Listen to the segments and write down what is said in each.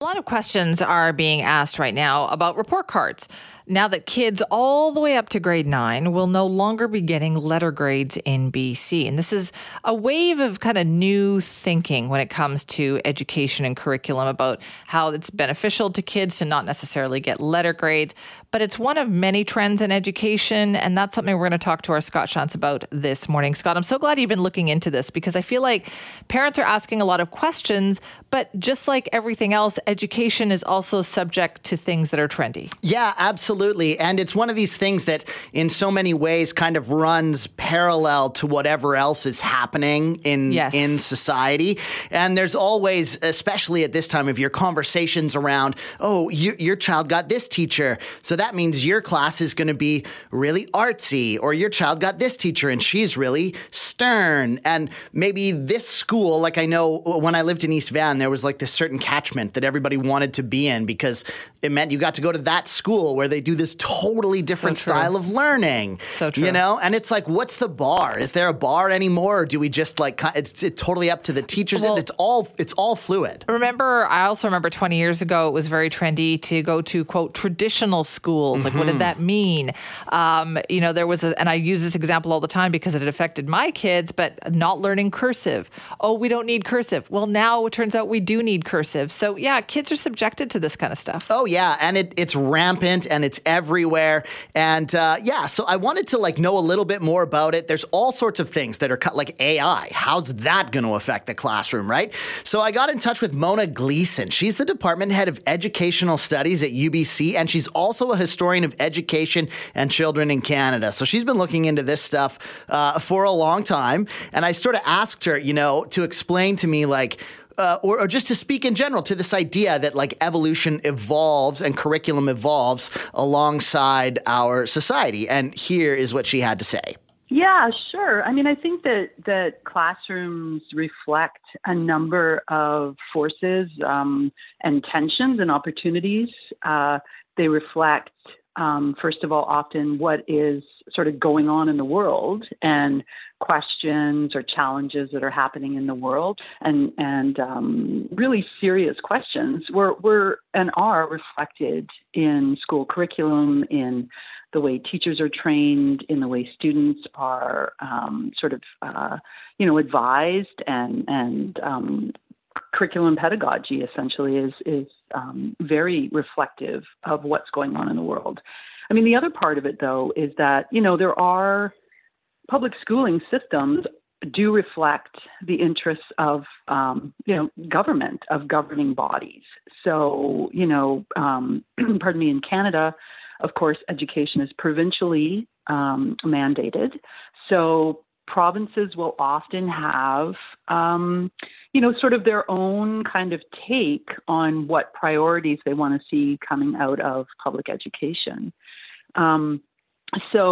A lot of questions are being asked right now about report cards. Now that kids all the way up to grade 9 will no longer be getting letter grades in BC. And this is a wave of kind of new thinking when it comes to education and curriculum about how it's beneficial to kids to not necessarily get letter grades. But it's one of many trends in education. And that's something we're going to talk to our Scott Shantz about this morning. Scott, I'm so glad you've been looking into this because I feel like parents are asking a lot of questions. But just like everything else, education is also subject to things that are trendy. Yeah, absolutely. And it's one of these things that in so many ways kind of runs parallel to whatever else is happening in society. And there's always, especially at this time of year, conversations around, oh, your child got this teacher, so that means your class is going to be really artsy, or your child got this teacher and she's really stern. And maybe this school, like I know when I lived in East Van, there was like this certain catchment that everybody wanted to be in because it meant you got to go to that school where they do this totally different style of learning. So true. You know, and it's like, what's the bar? Is there a bar anymore? Or do we just like, it's totally up to the teachers? Well, and it's all fluid. I also remember 20 years ago, it was very trendy to go to, quote, traditional schools. Mm-hmm. Like, what did that mean? There was, and I use this example all the time because it affected my kids, but not learning cursive. Oh, we don't need cursive. Well, now it turns out we do need cursive. So yeah, kids are subjected to this kind of stuff. Oh yeah. And it's rampant and it's everywhere. And so I wanted to like know a little bit more about it. There's all sorts of things that are cut, like AI. How's that going to affect the classroom, right? So I got in touch with Mona Gleason. She's the Department Head of Educational Studies at UBC, and she's also a historian of education and children in Canada. So she's been looking into this stuff for a long time. And I sort of asked her, to explain to me like, or just to speak in general to this idea that like evolution evolves and curriculum evolves alongside our society. And here is what she had to say. Yeah, sure. I mean, I think that classrooms reflect a number of forces and tensions and opportunities. They reflect, first of all, often what is sort of going on in the world and questions or challenges that are happening in the world, and really serious questions are reflected in school curriculum, in the way teachers are trained, in the way students are advised, and curriculum pedagogy essentially is very reflective of what's going on in the world. I mean, the other part of it, though, is that, there are public schooling systems do reflect the interests of, government, of governing bodies. So, in Canada, of course, education is provincially mandated. So provinces will often have, sort of their own kind of take on what priorities they want to see coming out of public education. So,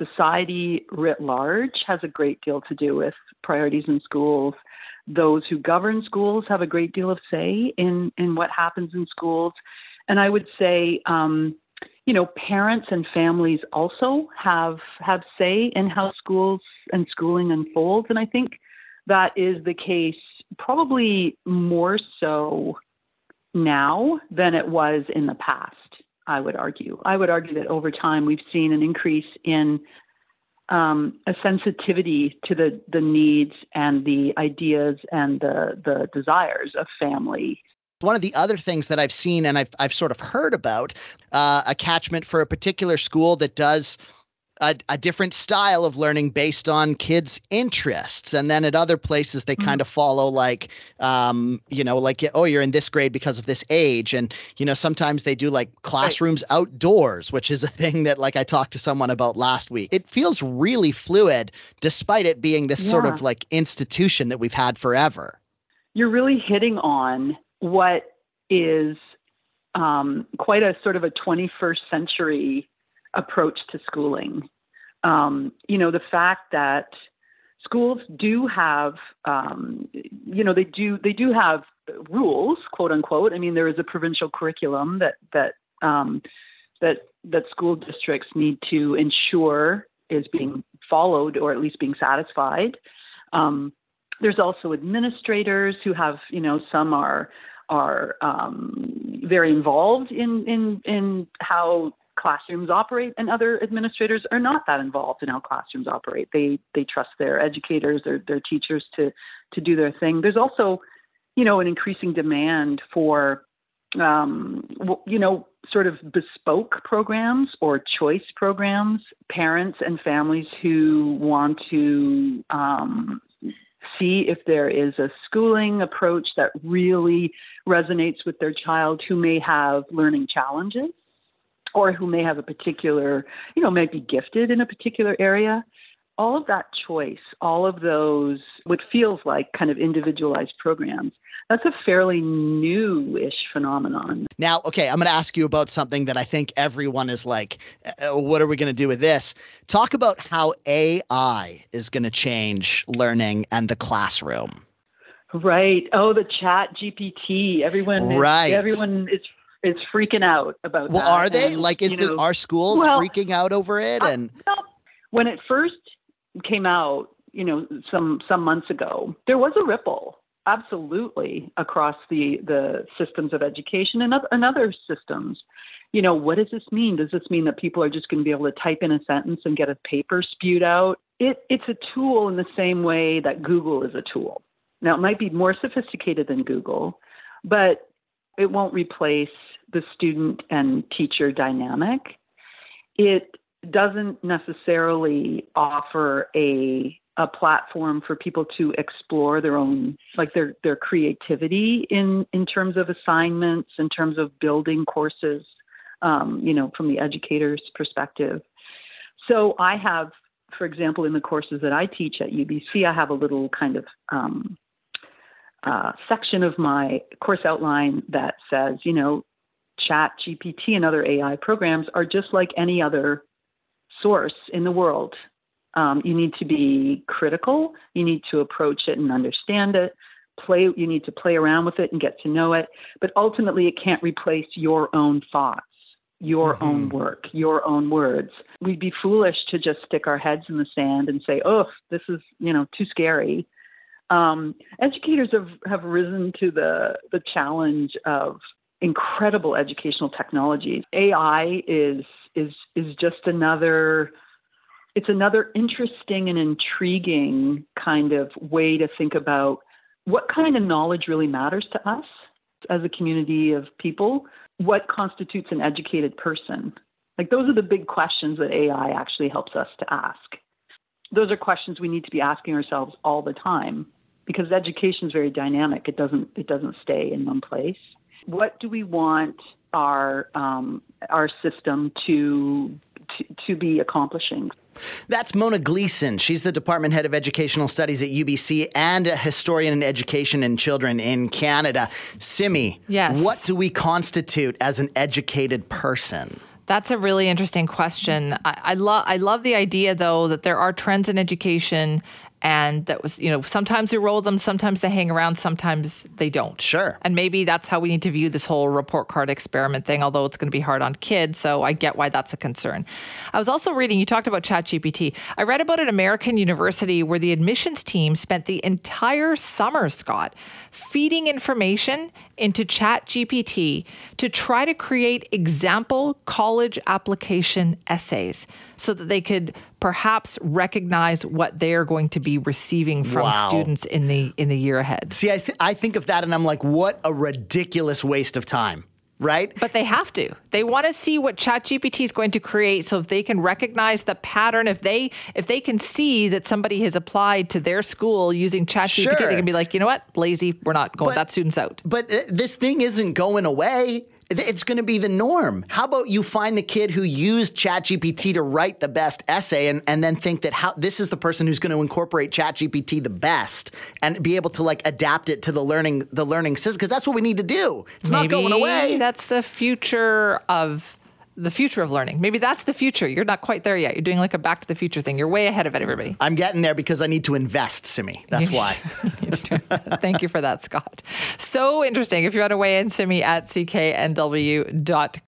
society writ large has a great deal to do with priorities in schools. Those who govern schools have a great deal of say in what happens in schools. And I would say, parents and families also have say in how schools and schooling unfolds. And I think that is the case probably more so now than it was in the past, I would argue. I would argue that over time we've seen an increase in a sensitivity to the needs and the ideas and the desires of families. One of the other things that I've seen and I've sort of heard about a catchment for a particular school that does a different style of learning based on kids' interests. And then at other places, they kind of follow like, you're in this grade because of this age. And, sometimes they do like classrooms outdoors, which is a thing that like I talked to someone about last week. It feels really fluid, despite it being this sort of like institution that we've had forever. You're really hitting on what is quite a sort of a 21st century approach to schooling. The fact that schools do have, they do have rules, quote unquote. I mean, there is a provincial curriculum that school districts need to ensure is being followed or at least being satisfied. There's also administrators who have, some are very involved in how classrooms operate, and other administrators are not that involved in how classrooms operate. They trust their educators, their teachers to do their thing. There's also, an increasing demand for, sort of bespoke programs or choice programs, parents and families who want to see if there is a schooling approach that really resonates with their child who may have learning challenges or who may have a particular, might be gifted in a particular area. All of that choice, all of those, what feels like kind of individualized programs, that's a fairly new-ish phenomenon. Now, okay, I'm going to ask you about something that I think everyone is like, what are we going to do with this? Talk about how AI is going to change learning and the classroom. Right. Oh, the ChatGPT. Everyone is freaking out about that. Well, are they? And, are schools freaking out over it? When it first came out, some months ago, there was a ripple, absolutely, across the systems of education and other systems. What does this mean? Does this mean that people are just going to be able to type in a sentence and get a paper spewed out? It's a tool in the same way that Google is a tool. Now, it might be more sophisticated than Google, but it won't replace the student and teacher dynamic. It doesn't necessarily offer a platform for people to explore their own, their creativity in terms of assignments, in terms of building courses, from the educator's perspective. So I have, for example, in the courses that I teach at UBC, I have a little kind of section of my course outline that says, ChatGPT and other AI programs are just like any other source in the world. You need to be critical. You need to approach it and understand it. You need to play around with it and get to know it. But ultimately, it can't replace your own thoughts, your own work, your own words. We'd be foolish to just stick our heads in the sand and say, oh, this is, too scary. Educators have risen to the challenge of incredible educational technologies. AI is just another interesting and intriguing kind of way to think about what kind of knowledge really matters to us as a community of people. What constitutes an educated person? Those are the big questions that AI actually helps us to ask. Those are questions we need to be asking ourselves all the time, because education is very dynamic. It doesn't stay in one place. What do we want our system to be accomplishing? That's Mona Gleason. She's the Department Head of Educational Studies at UBC and a historian in education and children in Canada. Simi, yes. What do we constitute as an educated person? That's a really interesting question. I love the idea, though, that there are trends in education, and that was, sometimes we roll them, sometimes they hang around, sometimes they don't. Sure. And maybe that's how we need to view this whole report card experiment thing, although it's going to be hard on kids. So I get why that's a concern. I was also reading, you talked about ChatGPT. I read about an American university where the admissions team spent the entire summer, Scott, feeding information into ChatGPT to try to create example college application essays so that they could perhaps recognize what they're going to be receiving from students in the year ahead. See, I think of that and I'm like, what a ridiculous waste of time, right? But they have to. They want to see what ChatGPT is going to create, so if they can recognize the pattern, if they can see that somebody has applied to their school using ChatGPT, sure. They can be like, you know what? Lazy, we're not going. That student's out. But this thing isn't going away. it's going to be the norm. How about you find the kid who used ChatGPT to write the best essay and then think that this is the person who's going to incorporate ChatGPT the best and be able to like adapt it to the learning system, because that's what we need to do. It's not going away. That's the future of learning. Maybe that's the future. You're not quite there yet. You're doing like a Back to the Future thing. You're way ahead of everybody. I'm getting there because I need to invest, Simi. That's why. Thank you for that, Scott. So interesting. If you want to weigh in, Simi at cknw.com.